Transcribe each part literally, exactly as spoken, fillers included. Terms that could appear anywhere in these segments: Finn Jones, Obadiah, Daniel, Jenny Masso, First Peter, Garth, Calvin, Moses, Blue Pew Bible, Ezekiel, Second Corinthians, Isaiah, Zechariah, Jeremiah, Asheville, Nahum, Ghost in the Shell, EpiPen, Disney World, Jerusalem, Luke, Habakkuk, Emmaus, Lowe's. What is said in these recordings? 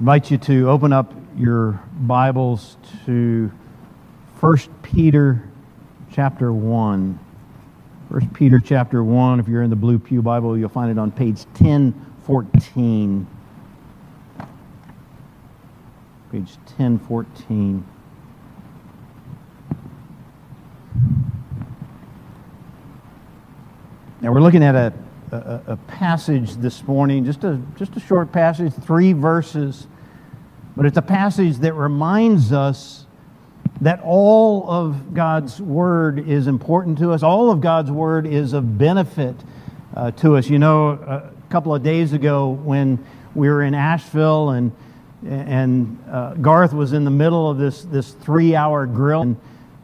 invite you to open up your Bibles to First Peter chapter one. First Peter chapter one, if you're in the Blue Pew Bible, you'll find it on page ten fourteen. Page ten fourteen. Now we're looking at a, a, a passage this morning, just a, just a short passage, three verses, but it's a passage that reminds us that all of God's Word is important to us. All of God's Word is of benefit uh, to us. You know, a couple of days ago when we were in Asheville and and uh, Garth was in the middle of this, this three-hour grill, and,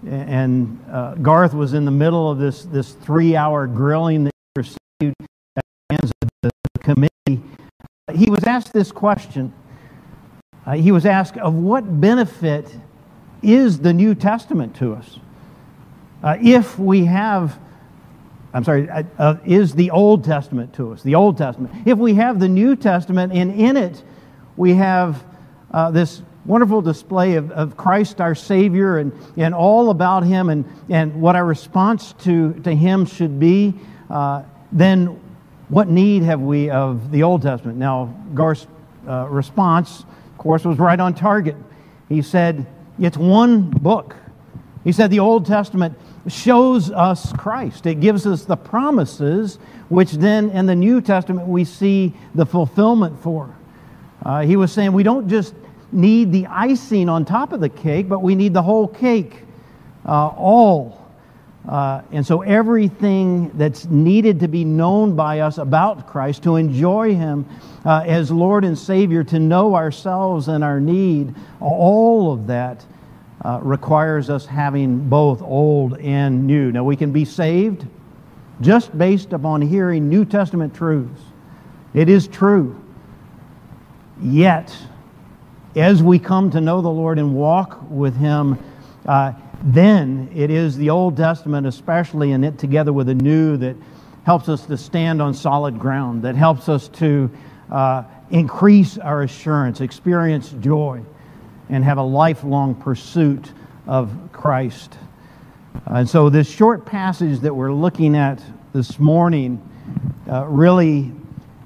and uh, Garth was in the middle of this, this three-hour grilling that he received at the hands of the committee, he was asked this question. Uh, he was asked, of what benefit is the New Testament to us? Uh, if we have, I'm sorry, uh, uh, is the Old Testament to us, the Old Testament. If we have the New Testament, and in it we have uh, this wonderful display of, of Christ our Savior and, and all about Him and, and what our response to, to Him should be, uh, then what need have we of the Old Testament? Now, Garth's uh, response, of course, was right on target. He said, it's one book. He said the Old Testament shows us Christ. It gives us the promises, which then in the New Testament we see the fulfillment for. Uh, he was saying we don't just need the icing on top of the cake, but we need the whole cake, uh, all. Uh, and so everything that's needed to be known by us about Christ, to enjoy Him uh, as Lord and Savior, to know ourselves and our need, all of that uh, requires us having both old and new. Now, we can be saved just based upon hearing New Testament truths. It is true. Yet, as we come to know the Lord and walk with Him, uh, then it is the Old Testament especially, and it together with the New, that helps us to stand on solid ground, that helps us to uh, increase our assurance, experience joy, and have a lifelong pursuit of Christ. And so this short passage that we're looking at this morning uh, really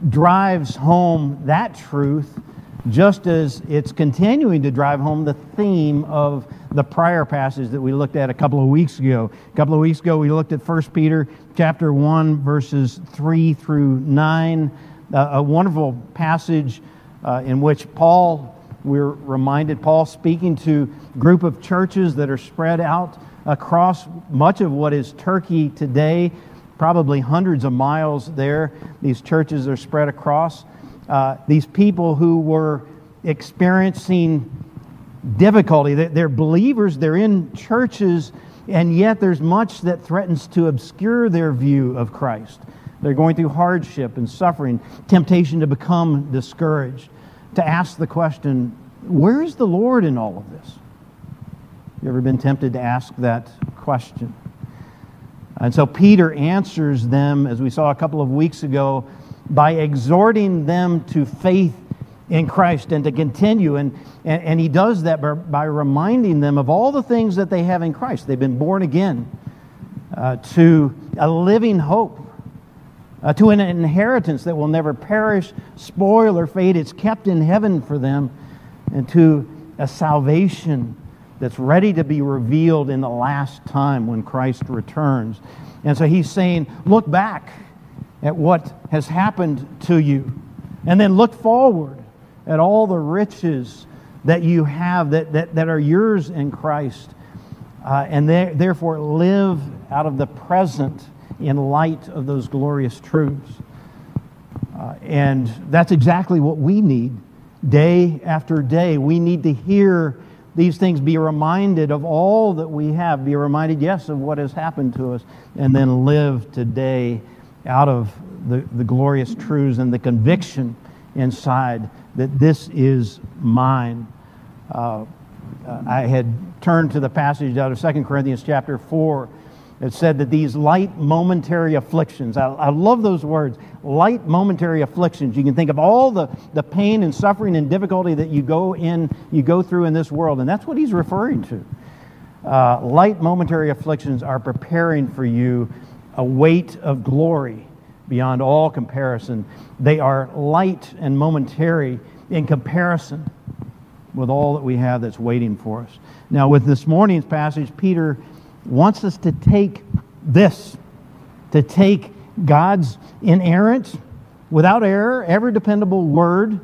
drives home that truth, just as it's continuing to drive home the theme of the prior passage that we looked at a couple of weeks ago. A couple of weeks ago, we looked at First Peter chapter one, verses three through nine, uh, a wonderful passage uh, in which Paul, we're reminded, Paul speaking to a group of churches that are spread out across much of what is Turkey today, probably hundreds of miles there. These churches are spread across. Uh, these people who were experiencing difficulty. They're believers, they're in churches, and yet there's much that threatens to obscure their view of Christ. They're going through hardship and suffering, temptation to become discouraged, to ask the question, where is the Lord in all of this? You ever been tempted to ask that question? And so Peter answers them, as we saw a couple of weeks ago, by exhorting them to faith in Christ and to continue. And, and, and he does that by, by reminding them of all the things that they have in Christ. They've been born again uh, to a living hope, uh, to an inheritance that will never perish, spoil, or fade. It's kept in heaven for them, and to a salvation that's ready to be revealed in the last time when Christ returns. And so he's saying, look back at what has happened to you, and then look forward at all the riches that you have that, that, that are yours in Christ, uh, and there, therefore live out of the present in light of those glorious truths. Uh, and that's exactly what we need day after day. We need to hear these things, be reminded of all that we have, be reminded, yes, of what has happened to us, and then live today out of the, the glorious truths and the conviction inside that this is mine. Uh, I had turned to the passage out of Second Corinthians chapter four It said that these light momentary afflictions, I, I love those words, light momentary afflictions. You can think of all the, the pain and suffering and difficulty that you go in, you go through in this world, and that's what he's referring to. Uh, light momentary afflictions are preparing for you a weight of glory beyond all comparison. They are light and momentary in comparison with all that we have that's waiting for us. Now, with this morning's passage, Peter wants us to take this, to take God's inerrant, without error, ever dependable word,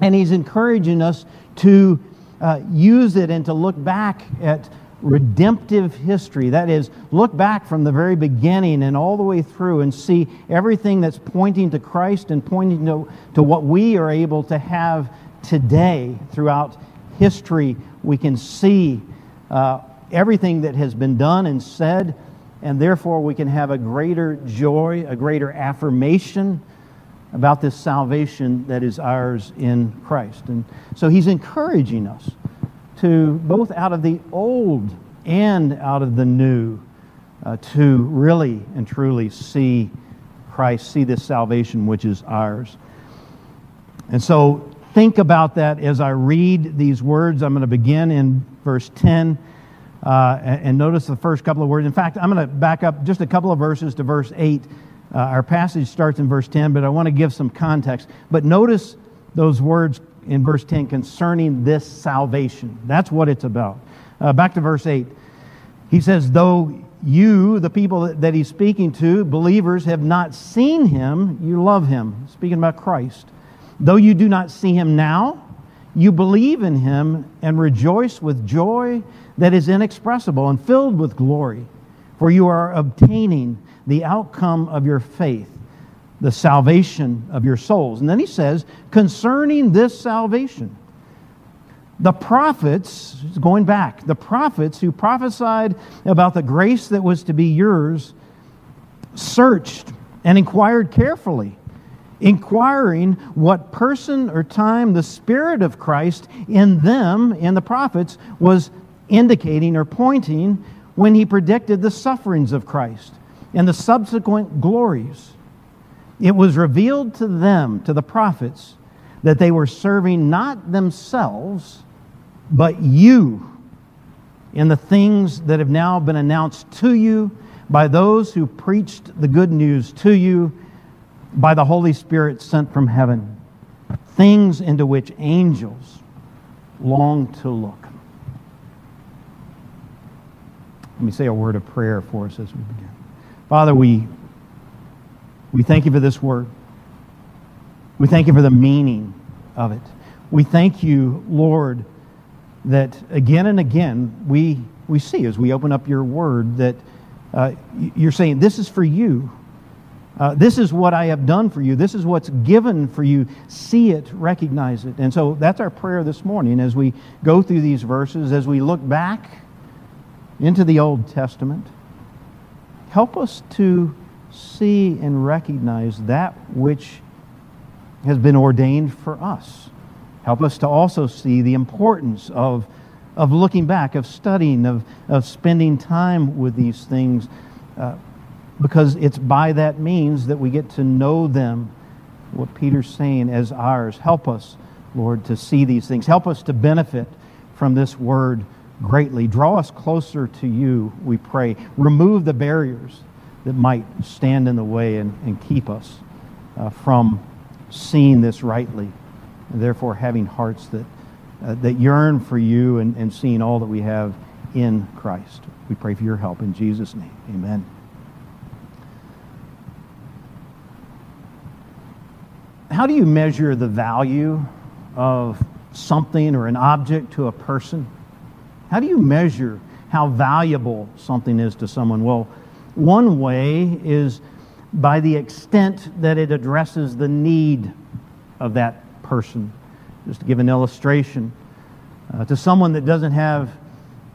and he's encouraging us to uh, use it and to look back at redemptive history. That is, look back from the very beginning and all the way through and see everything that's pointing to Christ and pointing to, to what we are able to have today. Throughout history, we can see uh, everything that has been done and said, and therefore we can have a greater joy, a greater affirmation about this salvation that is ours in Christ. And so he's encouraging us to, both out of the old and out of the new, uh, to really and truly see Christ, see this salvation which is ours. And so think about that as I read these words. I'm going to begin in verse ten. Uh, and notice the first couple of words. In fact, I'm going to back up just a couple of verses to verse eight. Uh, our passage starts in verse ten, but I want to give some context. But notice those words in verse ten concerning this salvation. That's what it's about. Uh, back to verse eight. He says, though you, the people that he's speaking to, believers, have not seen him, you love him. Speaking about Christ. Though you do not see him now, you believe in him and rejoice with joy that is inexpressible and filled with glory, for you are obtaining the outcome of your faith, the salvation of your souls. And then he says, concerning this salvation, the prophets, going back, the prophets who prophesied about the grace that was to be yours, searched and inquired carefully, inquiring what person or time the Spirit of Christ in them, in the prophets, was indicating or pointing when he predicted the sufferings of Christ and the subsequent glories. It was revealed to them, to the prophets, that they were serving not themselves, but you in the things that have now been announced to you by those who preached the good news to you by the Holy Spirit sent from heaven, things into which angels long to look. Let me say a word of prayer for us as we begin. Father, we, we thank you for this word. We thank you for the meaning of it. We thank you, Lord, that again and again we, we see as we open up your word that uh, you're saying, this is for you. Uh, this is what I have done for you. This is what's given for you. See it, recognize it. And so that's our prayer this morning as we go through these verses, as we look back into the Old Testament. Help us to see and recognize that which has been ordained for us. Help us to also see the importance of, of looking back, of studying, of, of spending time with these things, uh, because it's by that means that we get to know them, what Peter's saying, as ours. Help us, Lord, to see these things. Help us to benefit from this word greatly. Draw us closer to you, we pray. Remove the barriers that might stand in the way and, and keep us uh, from seeing this rightly, and therefore having hearts that, uh, that yearn for you and, and seeing all that we have in Christ. We pray for your help in Jesus' name. Amen. How do you measure the value of something or an object to a person? How do you measure how valuable something is to someone? Well, one way is by the extent that it addresses the need of that person. Just to give an illustration, uh, to someone that doesn't have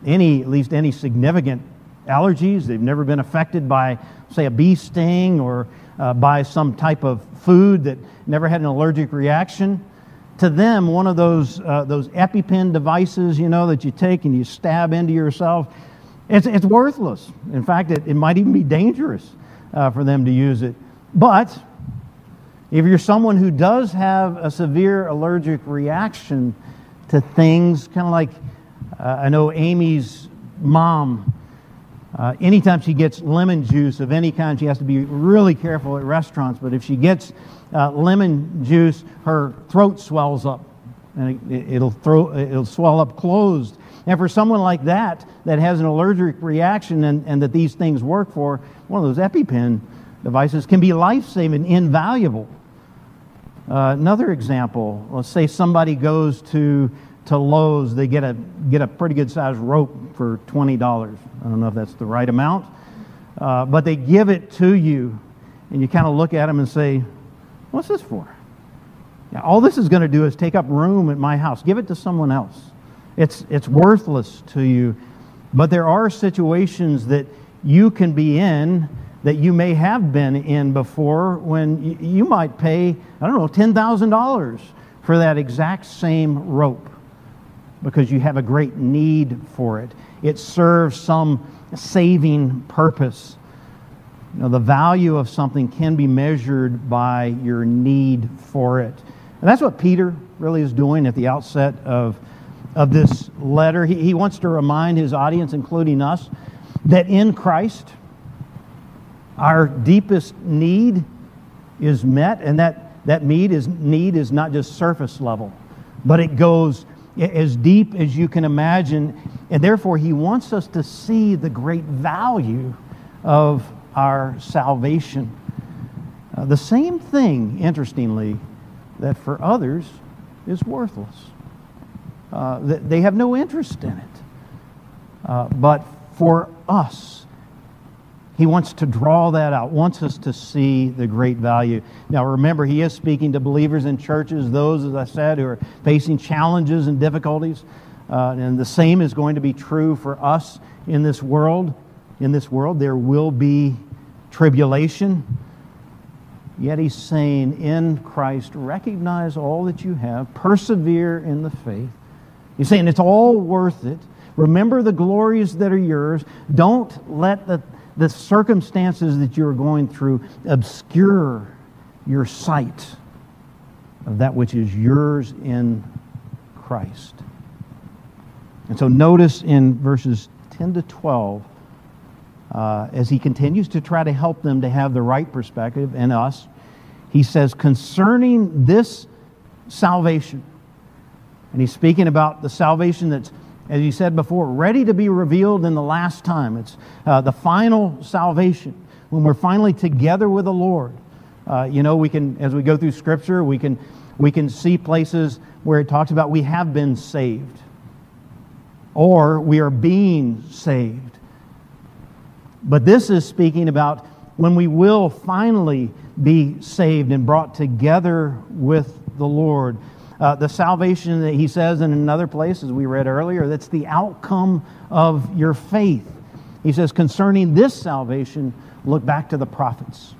any, at least any significant allergies, they've never been affected by, say, a bee sting or uh, by some type of food that never had an allergic reaction. To them, one of those uh, those EpiPen devices, you know, that you take and you stab into yourself, It's, it's worthless. In fact, it, it might even be dangerous uh, for them to use it. But if you're someone who does have a severe allergic reaction to things, kind of like uh, I know Amy's mom, uh, anytime she gets lemon juice of any kind, she has to be really careful at restaurants. But if she gets uh, lemon juice, her throat swells up, and it, it'll throw it'll swell up closed. And for someone like that, that has an allergic reaction and, and that these things work for, one of those EpiPen devices can be life-saving, invaluable. Uh, another example, let's say somebody goes to to Lowe's, they get a get a pretty good-sized rope for twenty dollars. I don't know if that's the right amount, uh, but they give it to you, and you kind of look at them and say, what's this for? Now, all this is going to do is take up room at my house. Give it to someone else. It's it's worthless to you. But there are situations that you can be in that you may have been in before when you, you might pay, I don't know, ten thousand dollars for that exact same rope because you have a great need for it. It serves some saving purpose. You know, the value of something can be measured by your need for it. And that's what Peter really is doing at the outset of of this letter. He, he wants to remind his audience, including us, that in Christ, our deepest need is met, and that, that need is, need is not just surface level, but it goes as deep as you can imagine, and therefore he wants us to see the great value of our salvation. Uh, the same thing, interestingly, that for others is worthless. Uh, they have no interest in it. Uh, but for us, he wants to draw that out, wants us to see the great value. Now remember, he is speaking to believers in churches, those, as I said, who are facing challenges and difficulties. Uh, and the same is going to be true for us in this world. In this world, there will be tribulation. Yet he's saying, in Christ, recognize all that you have, persevere in the faith. He's saying it's all worth it. Remember the glories that are yours. Don't let the, the circumstances that you're going through obscure your sight of that which is yours in Christ. And so notice in verses ten to twelve, uh, as he continues to try to help them to have the right perspective, and us, he says, concerning this salvation. And he's speaking about the salvation that's, as you said before, ready to be revealed in the last time. It's uh, the final salvation, when we're finally together with the Lord. Uh, you know, we can, as we go through Scripture, we can we can see places where it talks about we have been saved, or we are being saved. But this is speaking about when we will finally be saved and brought together with the Lord. Uh, the salvation that he says in another place, as we read earlier, that's the outcome of your faith. He says, concerning this salvation, look back to the prophets.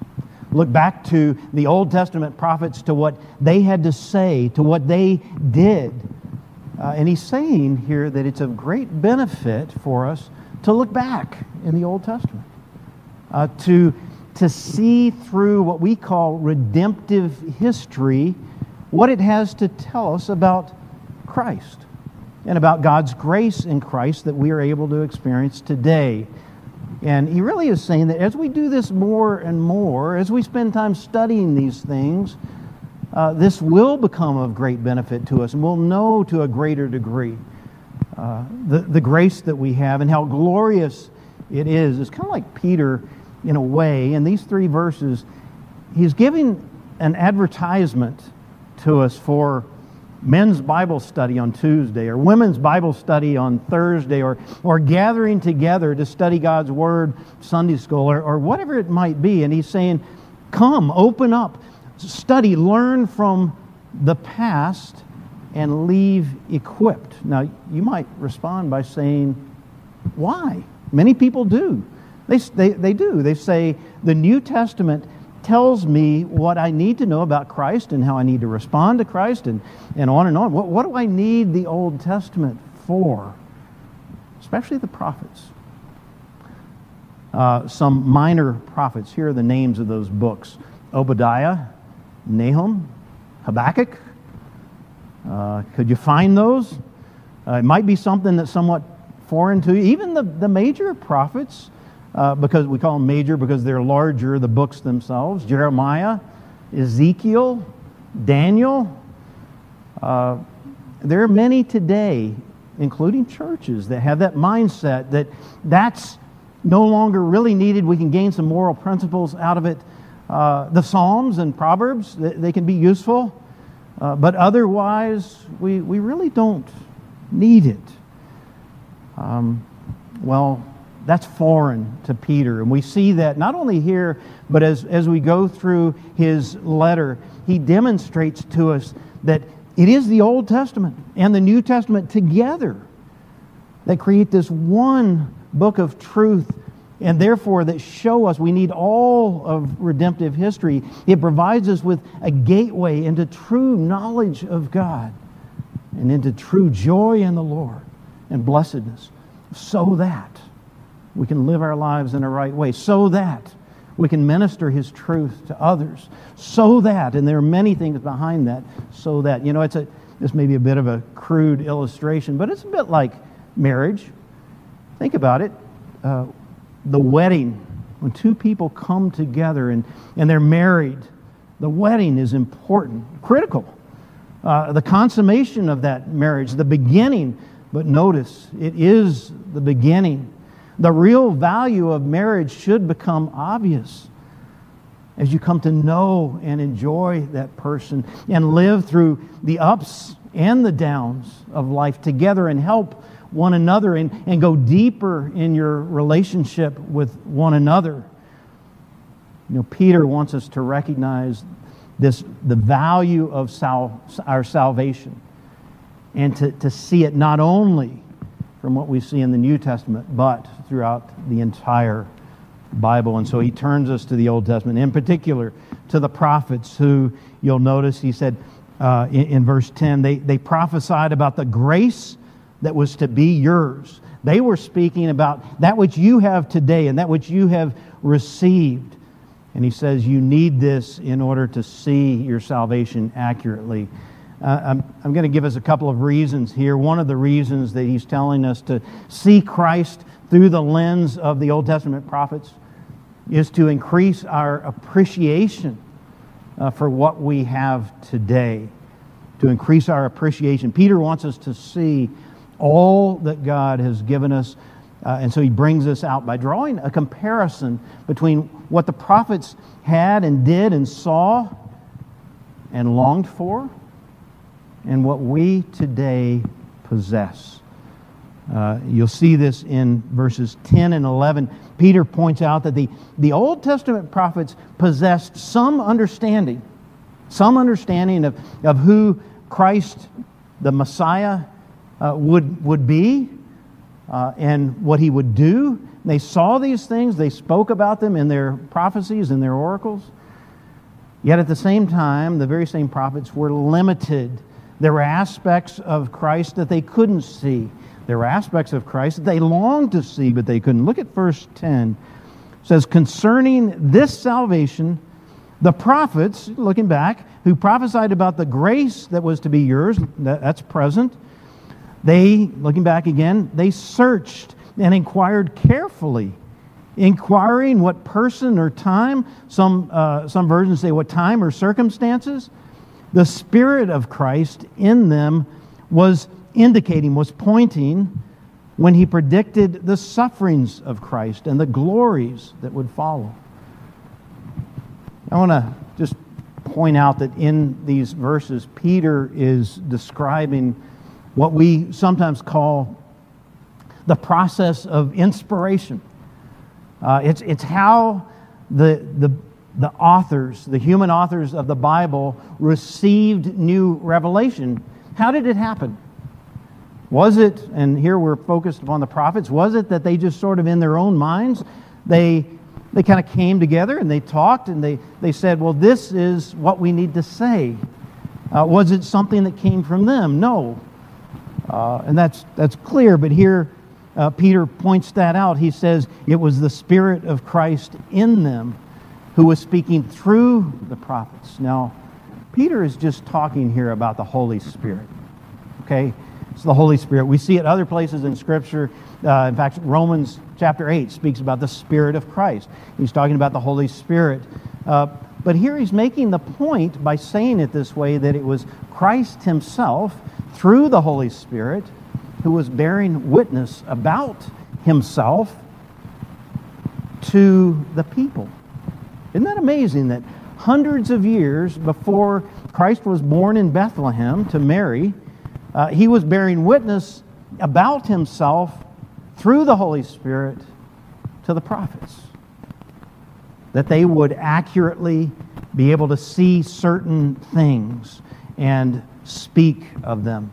Look back to the Old Testament prophets, to what they had to say, to what they did. Uh, and he's saying here that it's of great benefit for us to look back in the Old Testament, uh, to, to see through what we call redemptive history, what it has to tell us about Christ and about God's grace in Christ that we are able to experience today. And he really is saying that as we do this more and more, as we spend time studying these things, uh, this will become of great benefit to us, and we'll know to a greater degree uh, the, the grace that we have and how glorious it is. It's kind of like Peter, in a way, in these three verses, he's giving an advertisement to us for men's Bible study on Tuesday, or women's Bible study on Thursday, or or gathering together to study God's Word, Sunday school, or, or whatever it might be. And he's saying, come, open up, study, learn from the past, and leave equipped. Now, you might respond by saying, why? Many people do. They, they, they do. They say, the New Testament tells me what I need to know about Christ and how I need to respond to Christ, and, and on and on. What, what do I need the Old Testament for? Especially the prophets. uh, some minor prophets. Here are the names of those books: Obadiah, Nahum, Habakkuk. Uh, could you find those? Uh, it might be something that's somewhat foreign to you. Even the, the major prophets, uh, because we call them major because they're larger, the books themselves: Jeremiah, Ezekiel, Daniel. Uh, there are many today, including churches, that have that mindset that that's no longer really needed. We can gain some moral principles out of it. Uh, the Psalms and Proverbs, they, they can be useful, uh, but otherwise we, we really don't need it. Um, well, that's foreign to Peter, and we see that not only here, but as, as we go through his letter, he demonstrates to us that it is the Old Testament and the New Testament together that create this one book of truth, and therefore that show us we need all of redemptive history. It provides us with a gateway into true knowledge of God and into true joy in the Lord and blessedness, so that we can live our lives in a right way, so that we can minister His truth to others, so that, and there are many things behind that, so that, you know, it's a this may be a bit of a crude illustration, but it's a bit like marriage. Think about it. Uh, the wedding, when two people come together and, and they're married, the wedding is important, critical. Uh, the consummation of that marriage, the beginning, but notice, it is the beginning. The real value of marriage should become obvious as you come to know and enjoy that person and live through the ups and the downs of life together and help one another and, and go deeper in your relationship with one another. You know, Peter wants us to recognize this, the value of sal- our salvation, and to, to see it not only from what we see in the New Testament, but throughout the entire Bible. And so he turns us to the Old Testament, in particular to the prophets, who you'll notice he said uh, in, in verse ten, they, they prophesied about the grace that was to be yours. They were speaking about that which you have today and that which you have received. And he says you need this in order to see your salvation accurately. Uh, I'm, I'm going to give us a couple of reasons here. One of the reasons that he's telling us to see Christ through the lens of the Old Testament prophets is to increase our appreciation uh, for what we have today, to increase our appreciation. Peter wants us to see all that God has given us, uh, and so he brings us out by drawing a comparison between what the prophets had and did and saw and longed for, and what we today possess. Uh, you'll see this in verses ten and eleven. Peter points out that the, the Old Testament prophets possessed some understanding, some understanding of, of who Christ, the Messiah, uh, would, would be uh, and what he would do. They saw these things, they spoke about them in their prophecies, in their oracles. Yet at the same time, the very same prophets were limited. There were aspects of Christ that they couldn't see. There were aspects of Christ that they longed to see, but they couldn't. Look at verse ten. It says, concerning this salvation, the prophets, looking back, who prophesied about the grace that was to be yours, that's present, they, looking back again, they searched and inquired carefully, inquiring what person or time, some, uh, some versions say what time or circumstances. The Spirit of Christ in them was indicating, was pointing, when he predicted the sufferings of Christ and the glories that would follow. I want to just point out that in these verses, Peter is describing what we sometimes call the process of inspiration. Uh, it's, it's how the the The authors, the human authors of the Bible, received new revelation. How did it happen? Was it, and here we're focused upon the prophets, was it that they just sort of in their own minds, they they kind of came together and they talked and they, they said, well, this is what we need to say. Uh, was it something that came from them? No. Uh, and that's that's clear, but here uh, Peter points that out. He says it was the Spirit of Christ in them who was speaking through the prophets. Now, Peter is just talking here about the Holy Spirit, okay? It's the Holy Spirit. We see it other places in Scripture. Uh, in fact, Romans chapter eight speaks about the Spirit of Christ. He's talking about the Holy Spirit. Uh, but here he's making the point by saying it this way, that it was Christ himself through the Holy Spirit who was bearing witness about himself to the people. Isn't that amazing that hundreds of years before Christ was born in Bethlehem to Mary, uh, he was bearing witness about himself through the Holy Spirit to the prophets, that they would accurately be able to see certain things and speak of them.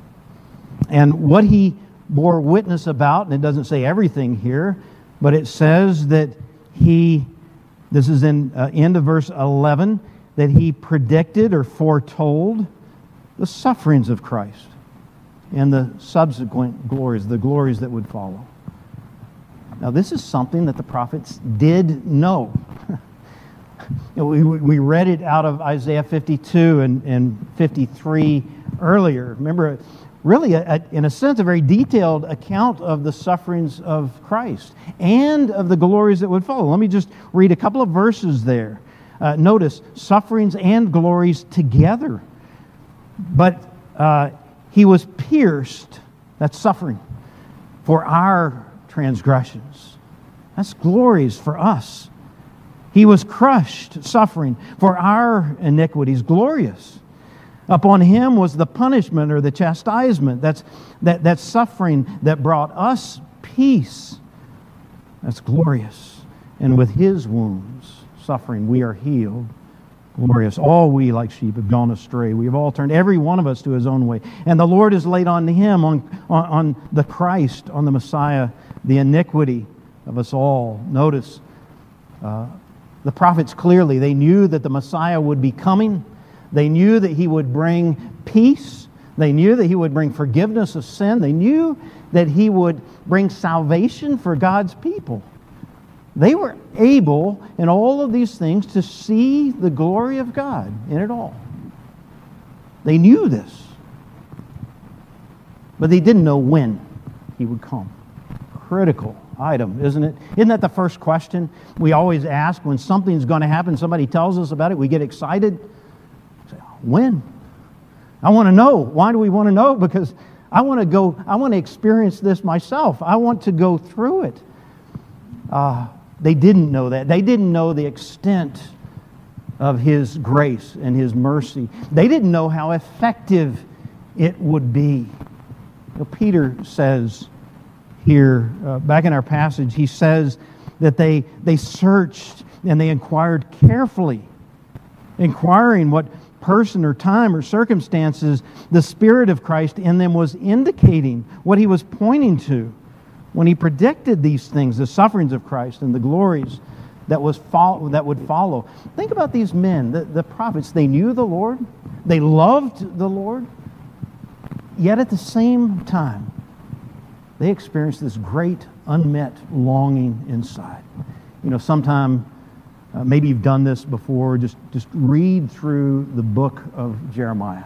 And what he bore witness about, and it doesn't say everything here, but it says that he, this is in uh, end of verse eleven, that he predicted or foretold the sufferings of Christ and the subsequent glories, the glories that would follow. Now, this is something that the prophets did know. we, we read it out of Isaiah fifty-two and, and fifty-three earlier. Remember, really, a, a, in a sense, a very detailed account of the sufferings of Christ and of the glories that would follow. Let me just read a couple of verses there. Uh, notice, sufferings and glories together. But uh, he was pierced, that's suffering, for our transgressions. That's glories for us. He was crushed, suffering, for our iniquities, glorious. Upon him was the punishment or the chastisement. That's that, that suffering that brought us peace. That's glorious. And with his wounds, suffering, we are healed. Glorious. All we, like sheep, have gone astray. We have all turned, every one of us, to his own way. And the Lord has laid on him, on, on, on the Christ, on the Messiah, the iniquity of us all. Notice, uh, the prophets clearly, they knew that the Messiah would be coming. They knew that he would bring peace. They knew that he would bring forgiveness of sin. They knew that he would bring salvation for God's people. They were able in all of these things to see the glory of God in it all. They knew this. But they didn't know when he would come. Critical item, isn't it? Isn't that the first question we always ask when something's going to happen? Somebody tells us about it, we get excited. When? I want to know. Why do we want to know? Because I want to go, I want to experience this myself. I want to go through it. Uh, they didn't know that. They didn't know the extent of his grace and his mercy. They didn't know how effective it would be. Well, Peter says here, uh, back in our passage, he says that they, they searched and they inquired carefully, inquiring what person or time or circumstances the Spirit of Christ in them was indicating, what he was pointing to when he predicted these things, the sufferings of Christ and the glories that was fo- that would follow. Think about these men, the, the prophets. They knew the Lord. They loved the Lord. Yet at the same time, they experienced this great unmet longing inside. You know, sometime Uh, maybe you've done this before. Just just read through the book of Jeremiah.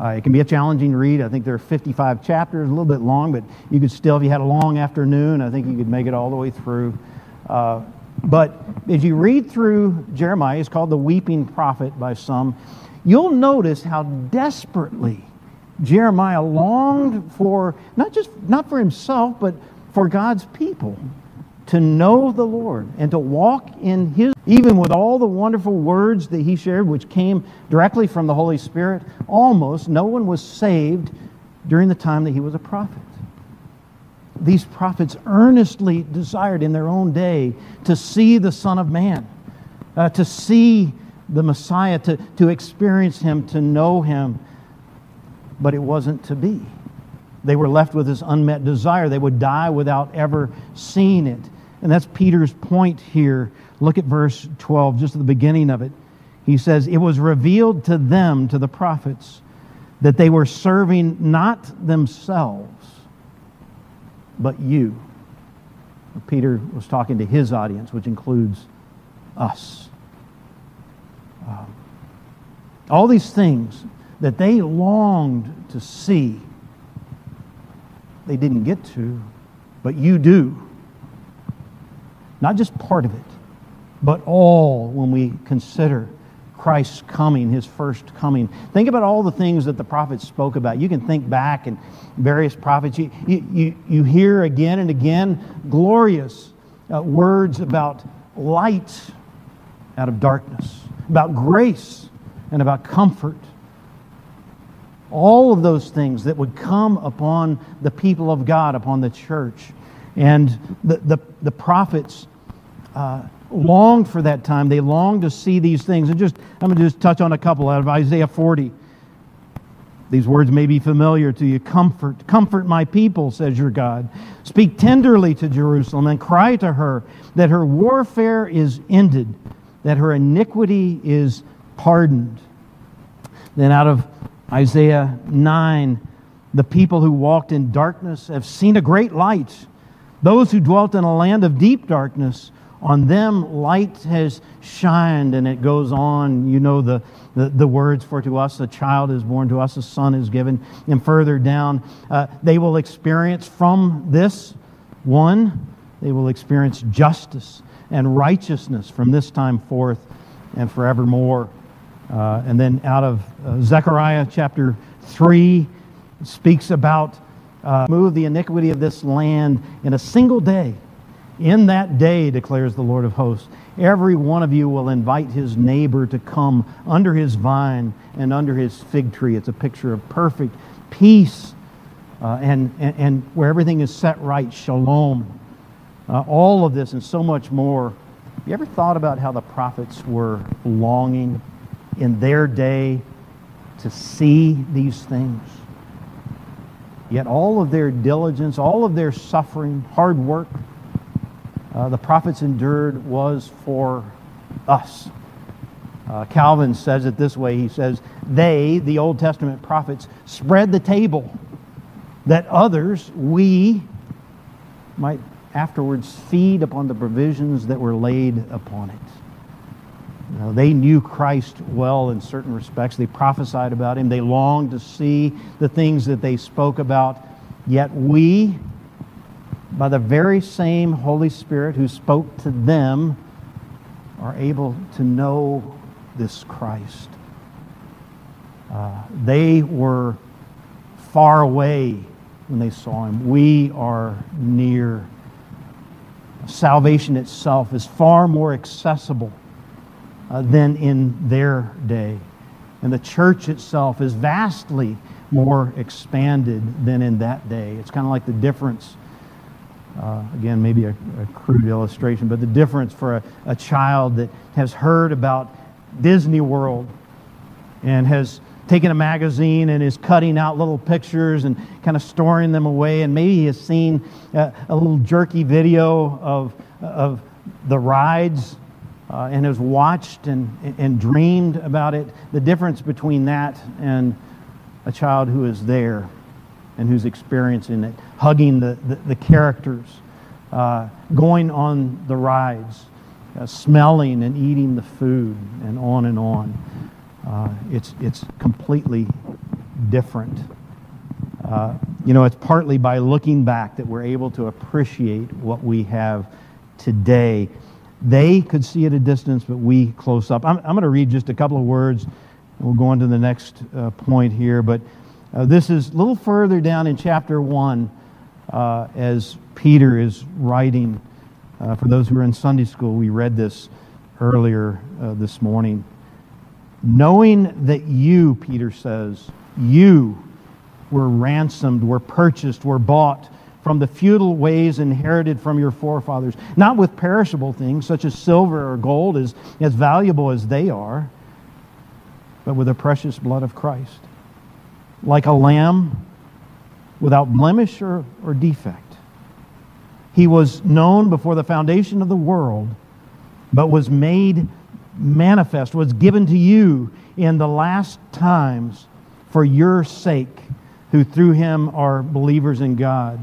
Uh, it can be a challenging read. I think there are fifty-five chapters, a little bit long, but you could still, if you had a long afternoon, I think you could make it all the way through. Uh, but as you read through Jeremiah, it's called the Weeping Prophet by some, you'll notice how desperately Jeremiah longed for, not just not for himself, but for God's people, to know the Lord and to walk in his, even with all the wonderful words that he shared, which came directly from the Holy Spirit, almost no one was saved during the time that he was a prophet. These prophets earnestly desired in their own day to see the Son of Man, uh, to see the Messiah, to, to experience him, to know him, but it wasn't to be. They were left with this unmet desire. They would die without ever seeing it. And that's Peter's point here. Look at verse twelve, just at the beginning of it. He says, it was revealed to them, to the prophets, that they were serving not themselves, but you. Peter was talking to his audience, which includes us. Um, all these things that they longed to see, they didn't get to, but you do. Not just part of it, but all when we consider Christ's coming, His first coming. Think about all the things that the prophets spoke about. You can think back and various prophets. You, you, you hear again and again glorious uh, words about light out of darkness, about grace and about comfort. All of those things that would come upon the people of God, upon the church. And the, the, the prophets uh, longed for that time. They longed to see these things. And just I'm going to just touch on a couple out of Isaiah forty. These words may be familiar to you. Comfort, comfort my people, says your God. Speak tenderly to Jerusalem and cry to her that her warfare is ended, that her iniquity is pardoned. Then out of Isaiah nine, the people who walked in darkness have seen a great light. Those who dwelt in a land of deep darkness, on them light has shined. And it goes on, you know the, the, the words, for to us a child is born, to us a son is given. And further down, uh, they will experience from this one, they will experience justice and righteousness from this time forth and forevermore. Uh, and then out of uh, Zechariah chapter three, speaks about Uh, move the iniquity of this land in a single day. In that day, declares the Lord of hosts, every one of you will invite his neighbor to come under his vine and under his fig tree. It's a picture of perfect peace uh, and, and, and where everything is set right, shalom. Uh, all of this and so much more. You ever thought about how the prophets were longing in their day to see these things? Yet all of their diligence, all of their suffering, hard work, uh, the prophets endured was for us. Uh, Calvin says it this way. He says, they, the Old Testament prophets, spread the table that others, we, might afterwards feed upon the provisions that were laid upon it. Now, they knew Christ well in certain respects. They prophesied about Him. They longed to see the things that they spoke about. Yet we, by the very same Holy Spirit who spoke to them, are able to know this Christ. Uh, they were far away when they saw Him. We are near. Salvation itself is far more accessible Uh, than in their day. And the church itself is vastly more expanded than in that day. It's kind of like the difference, uh, again, maybe a, a crude illustration, but the difference for a, a child that has heard about Disney World and has taken a magazine and is cutting out little pictures and kind of storing them away, and maybe he has seen a, a little jerky video of, of the rides Uh, and has watched and, and dreamed about it. The difference between that and a child who is there and who's experiencing it, hugging the, the, the characters, uh, going on the rides, uh, smelling and eating the food, and on and on. Uh, it's, it's completely different. Uh, you know, it's partly by looking back that we're able to appreciate what we have today. They could see at a distance, but we close up. I'm, I'm going to read just a couple of words, and we'll go on to the next uh, point here. But uh, this is a little further down in chapter one uh, as Peter is writing. Uh, for those who are in Sunday school, we read this earlier uh, this morning. Knowing that you, Peter says, you were ransomed, were purchased, were bought from the feudal ways inherited from your forefathers, not with perishable things such as silver or gold, as, as valuable as they are, but with the precious blood of Christ, like a lamb without blemish or, or defect. He was known before the foundation of the world, but was made manifest, was given to you in the last times for your sake, who through Him are believers in God.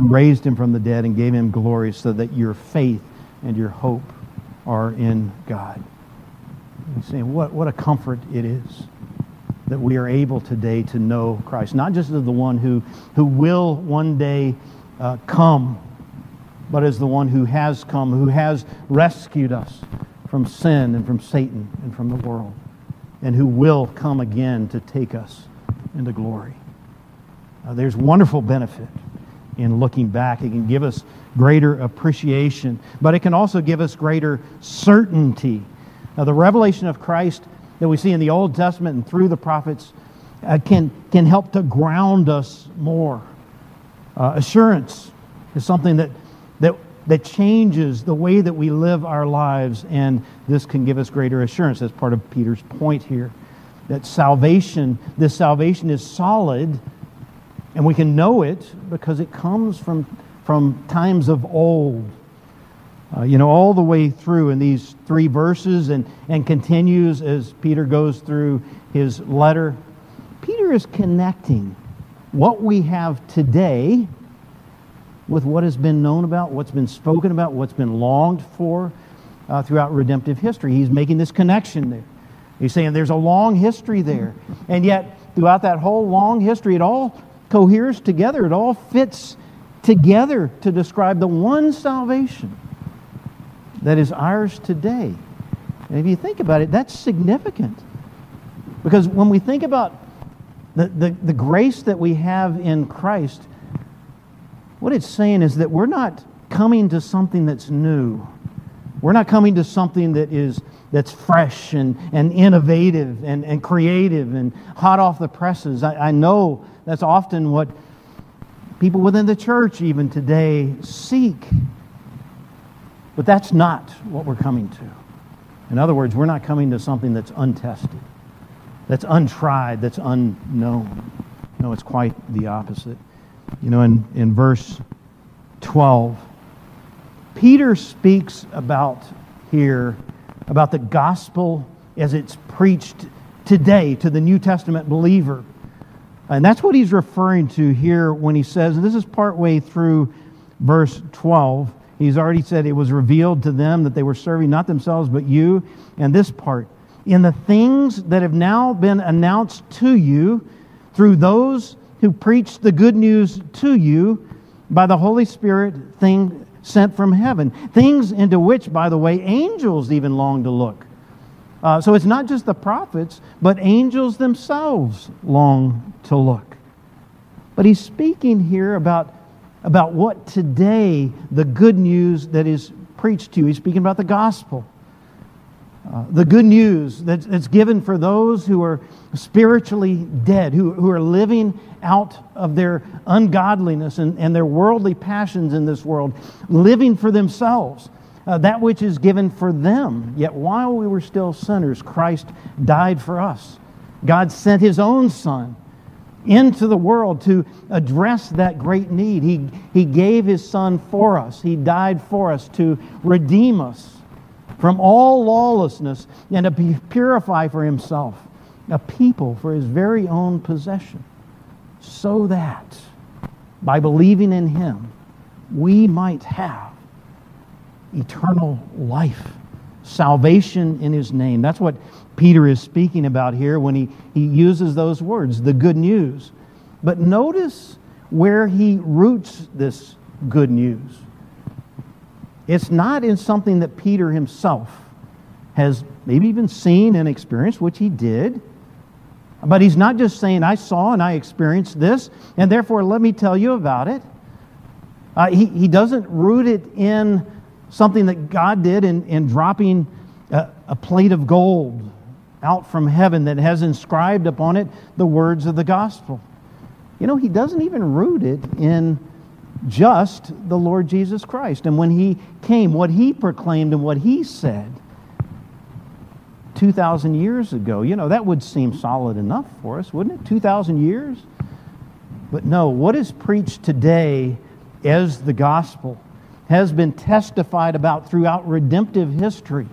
and raised him from the dead and gave him glory, so that your faith and your hope are in God. He's saying, what, what a comfort it is that we are able today to know Christ, not just as the one who, who will one day uh, come, but as the one who has come, who has rescued us from sin and from Satan and from the world, and who will come again to take us into glory. Uh, there's wonderful benefit in looking back. It can give us greater appreciation, but it can also give us greater certainty. Now, the revelation of Christ that we see in the Old Testament and through the prophets uh, can, can help to ground us more. Uh, assurance is something that, that, that changes the way that we live our lives, and this can give us greater assurance. That's part of Peter's point here, that salvation, this salvation is solid, and we can know it because it comes from, from times of old. Uh, you know, all the way through in these three verses and, and continues as Peter goes through his letter. Peter is connecting what we have today with what has been known about, what's been spoken about, what's been longed for uh, throughout redemptive history. He's making this connection there. He's saying there's a long history there. And yet, throughout that whole long history, it all coheres together. It all fits together to describe the one salvation that is ours today. And if you think about it, that's significant. Because when we think about the, the, the grace that we have in Christ, what it's saying is that we're not coming to something that's new. We're not coming to something that is that's fresh and, and innovative and, and creative and hot off the presses. I, I know that's often what people within the church even today seek. But that's not what we're coming to. In other words, we're not coming to something that's untested, that's untried, that's unknown. No, it's quite the opposite. You know, in, in verse twelve, Peter speaks about here, about the gospel as it's preached today to the New Testament believer. And that's what he's referring to here when he says, and this is partway through verse twelve, he's already said it was revealed to them that they were serving not themselves but you. And this part, in the things that have now been announced to you through those who preached the good news to you by the Holy Spirit thing sent from heaven. Things into which, by the way, angels even long to look. Uh, so it's not just the prophets, but angels themselves long to look. But he's speaking here about about what today, the good news that is preached to you. He's speaking about the gospel. Uh, the good news that's, that's given for those who are spiritually dead, who, who are living out of their ungodliness and, and their worldly passions in this world, living for themselves, uh, that which is given for them. Yet while we were still sinners, Christ died for us. God sent His own Son into the world to address that great need. He, he gave His Son for us. He died for us to redeem us from all lawlessness and to purify for Himself a people for His very own possession, so that by believing in Him, we might have eternal life, salvation in His name. That's what Peter is speaking about here when he, he uses those words, the good news. But notice where he roots this good news. It's not in something that Peter himself has maybe even seen and experienced, which he did. But he's not just saying, I saw and I experienced this, and therefore let me tell you about it. Uh, he, he doesn't root it in something that God did in, in dropping a, a plate of gold out from heaven that has inscribed upon it the words of the gospel. You know, he doesn't even root it in just the Lord Jesus Christ. And when He came, what He proclaimed and what He said two thousand years ago, you know, that would seem solid enough for us, wouldn't it? two thousand years? But no, what is preached today as the gospel has been testified about throughout redemptive history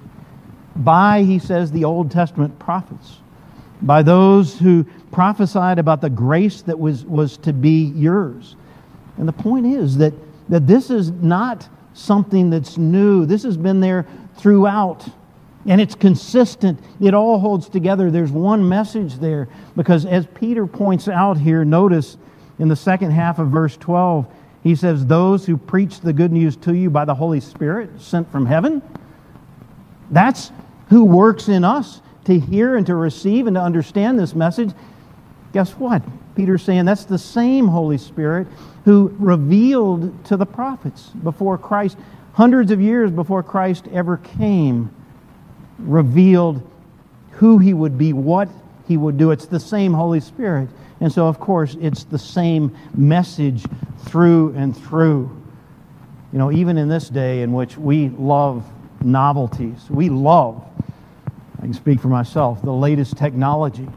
by, he says, the Old Testament prophets, by those who prophesied about the grace that was, was to be yours. And the point is that that this is not something that's new. This has been there throughout. And it's consistent. It all holds together. There's one message there. Because as Peter points out here, notice in the second half of verse twelve, he says, those who preach the good news to you by the Holy Spirit sent from heaven, that's who works in us to hear and to receive and to understand this message. Guess what? Peter's saying that's the same Holy Spirit who revealed to the prophets before Christ, hundreds of years before Christ ever came, revealed who he would be, what he would do. It's the same Holy Spirit. And so, of course, it's the same message through and through. You know, even in this day in which we love novelties, we love, I can speak for myself, the latest technology,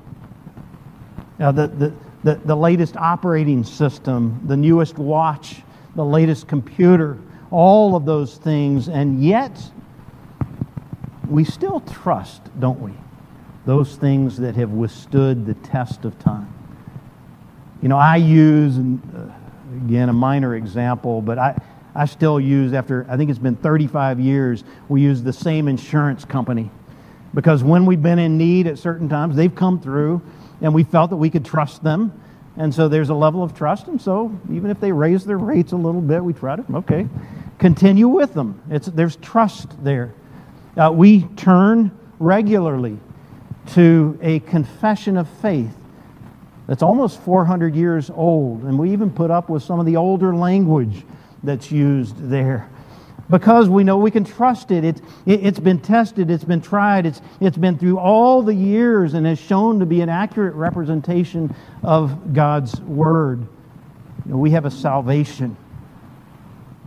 uh, the, the, the, the latest operating system, the newest watch, the latest computer, all of those things, and yet we still trust, don't we, those things that have withstood the test of time. You know, I use, and uh, again, a minor example, but I, I still use, after, I think it's been thirty-five years, we use the same insurance company. Because when we've been in need at certain times, they've come through, and we felt that we could trust them. And so there's a level of trust, and so even if they raise their rates a little bit, we try to, okay, continue with them. It's, there's trust there. Uh, we turn regularly to a confession of faith that's almost four hundred years old, and we even put up with some of the older language that's used there. Because we know we can trust it. It, it it's been tested, it's been tried, it's it's been through all the years and has shown to be an accurate representation of God's Word. You know, we have a salvation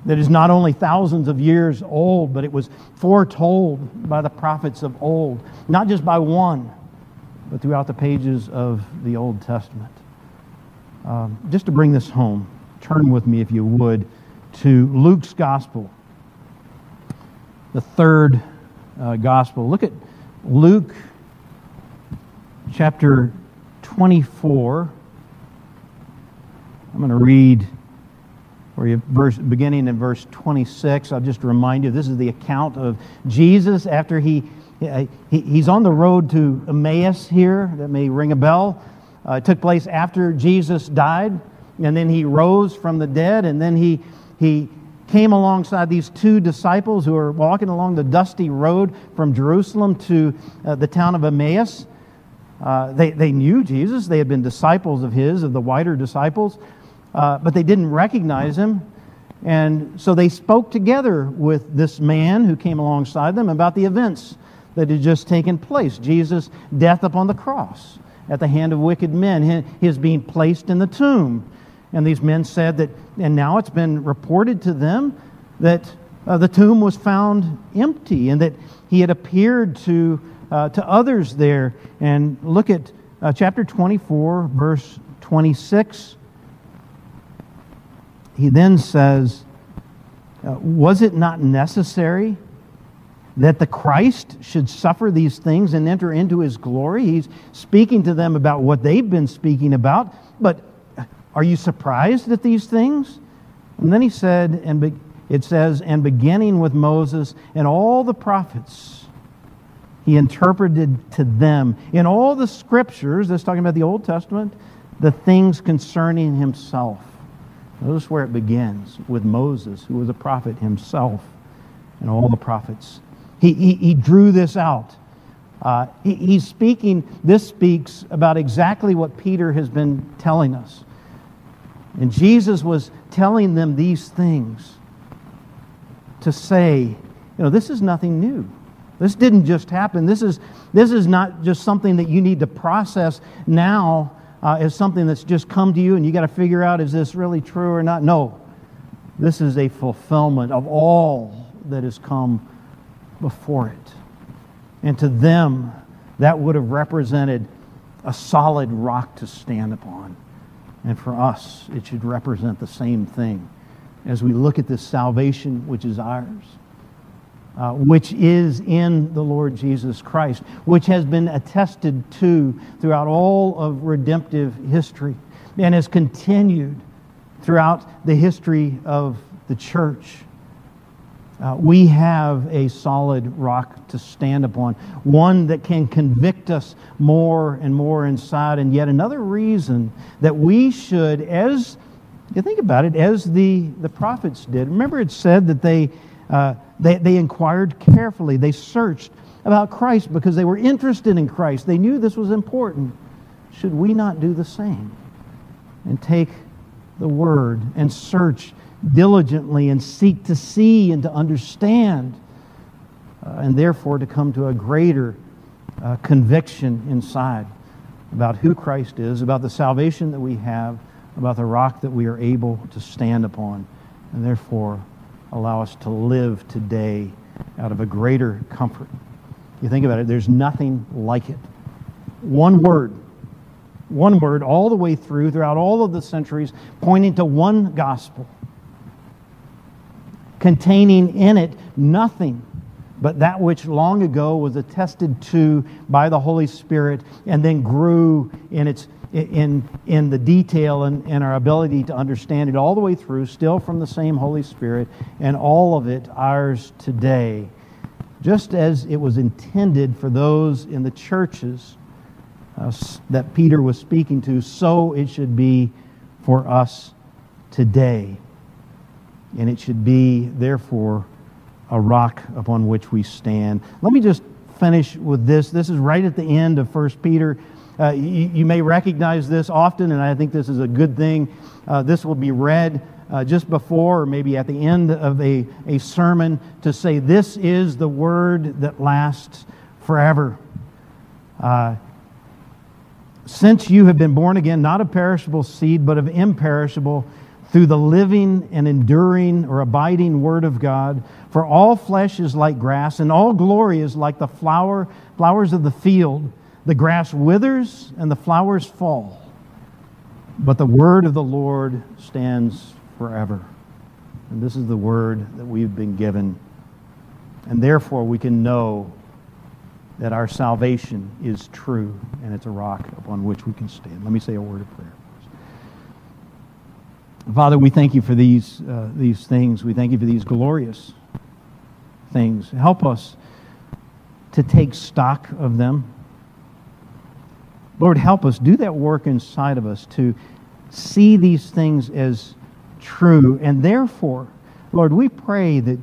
that is not only thousands of years old, but it was foretold by the prophets of old, not just by one, but throughout the pages of the Old Testament. Um, just to bring this home, turn with me, if you would, to Luke's Gospel, the third uh, Gospel. Look at Luke chapter twenty-four. I'm going to read for you, verse, beginning in verse twenty-six. I'll just remind you, this is the account of Jesus after he, he he's on the road to Emmaus here. That may ring a bell. Uh, it took place after Jesus died, and then he rose from the dead, and then he he came alongside these two disciples who are walking along the dusty road from Jerusalem to uh, the town of Emmaus. Uh, they, they knew Jesus. They had been disciples of his, of the wider disciples, uh, but they didn't recognize him. And so they spoke together with this man who came alongside them about the events that had just taken place. Jesus' death upon the cross at the hand of wicked men, his being placed in the tomb. And these men said that, and now it's been reported to them that uh, the tomb was found empty and that he had appeared to uh, to others there. And look at uh, chapter twenty-four, verse twenty-six. He then says, "Was it not necessary that the Christ should suffer these things and enter into his glory?" He's speaking to them about what they've been speaking about, but are you surprised at these things? And then he said, and be, it says, and beginning with Moses and all the prophets, he interpreted to them in all the scriptures, that's talking about the Old Testament, the things concerning himself. Notice where it begins, with Moses, who was a prophet himself, and all the prophets. He, he, he drew this out. Uh, he, he's speaking, this speaks about exactly what Peter has been telling us. And Jesus was telling them these things to say, you know, this is nothing new. This didn't just happen. This is this is not just something that you need to process now uh, as something that's just come to you and you got to figure out, is this really true or not? No, this is a fulfillment of all that has come before it. And to them, that would have represented a solid rock to stand upon. And for us, it should represent the same thing as we look at this salvation which is ours, uh, which is in the Lord Jesus Christ, which has been attested to throughout all of redemptive history and has continued throughout the history of the church. Uh, we have a solid rock to stand upon, one that can convict us more and more inside. And yet another reason that we should, as you think about it, as the, the prophets did. Remember, it said that they, uh, they, they inquired carefully. They searched about Christ because they were interested in Christ. They knew this was important. Should we not do the same and take the Word and search diligently and seek to see and to understand, uh, and therefore to come to a greater uh, conviction inside about who Christ is, about the salvation that we have, about the rock that we are able to stand upon, and therefore allow us to live today out of a greater comfort. You think about it, there's nothing like it. One word, one word all the way through, throughout all of the centuries, pointing to one gospel, containing in it nothing but that which long ago was attested to by the Holy Spirit and then grew in its in in the detail and, and our ability to understand it all the way through, still from the same Holy Spirit, and all of it ours today, just as it was intended for those in the churches uh, that Peter was speaking to, so it should be for us today. And it should be, therefore, a rock upon which we stand. Let me just finish with this. This is right at the end of First Peter. Uh, you, you may recognize this often, and I think this is a good thing. Uh, this will be read uh, just before or maybe at the end of a, a sermon to say, this is the word that lasts forever. Uh, Since you have been born again, not of perishable seed, but of imperishable, through the living and enduring or abiding Word of God. For all flesh is like grass, and all glory is like the flower, flowers of the field. The grass withers, and the flowers fall. But the Word of the Lord stands forever. And this is the Word that we've been given. And therefore we can know that our salvation is true, and it's a rock upon which we can stand. Let me say a word of prayer. Father, we thank you for these uh, these things. We thank you for these glorious things. Help us to take stock of them. Lord, help us do that work inside of us to see these things as true. And therefore, Lord, we pray that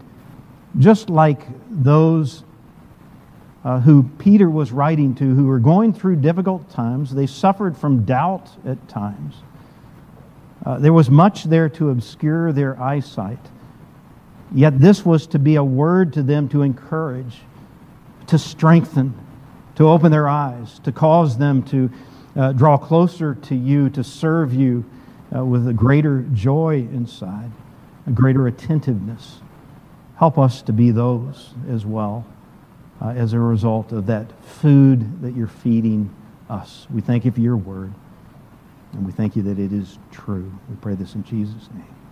just like those uh, who Peter was writing to, who were going through difficult times, they suffered from doubt at times. Uh, there was much there to obscure their eyesight. Yet this was to be a word to them to encourage, to strengthen, to open their eyes, to cause them to uh, draw closer to you, to serve you uh, with a greater joy inside, a greater attentiveness. Help us to be those as well uh, as a result of that food that you're feeding us. We thank you for your word. And we thank you that it is true. We pray this in Jesus' name.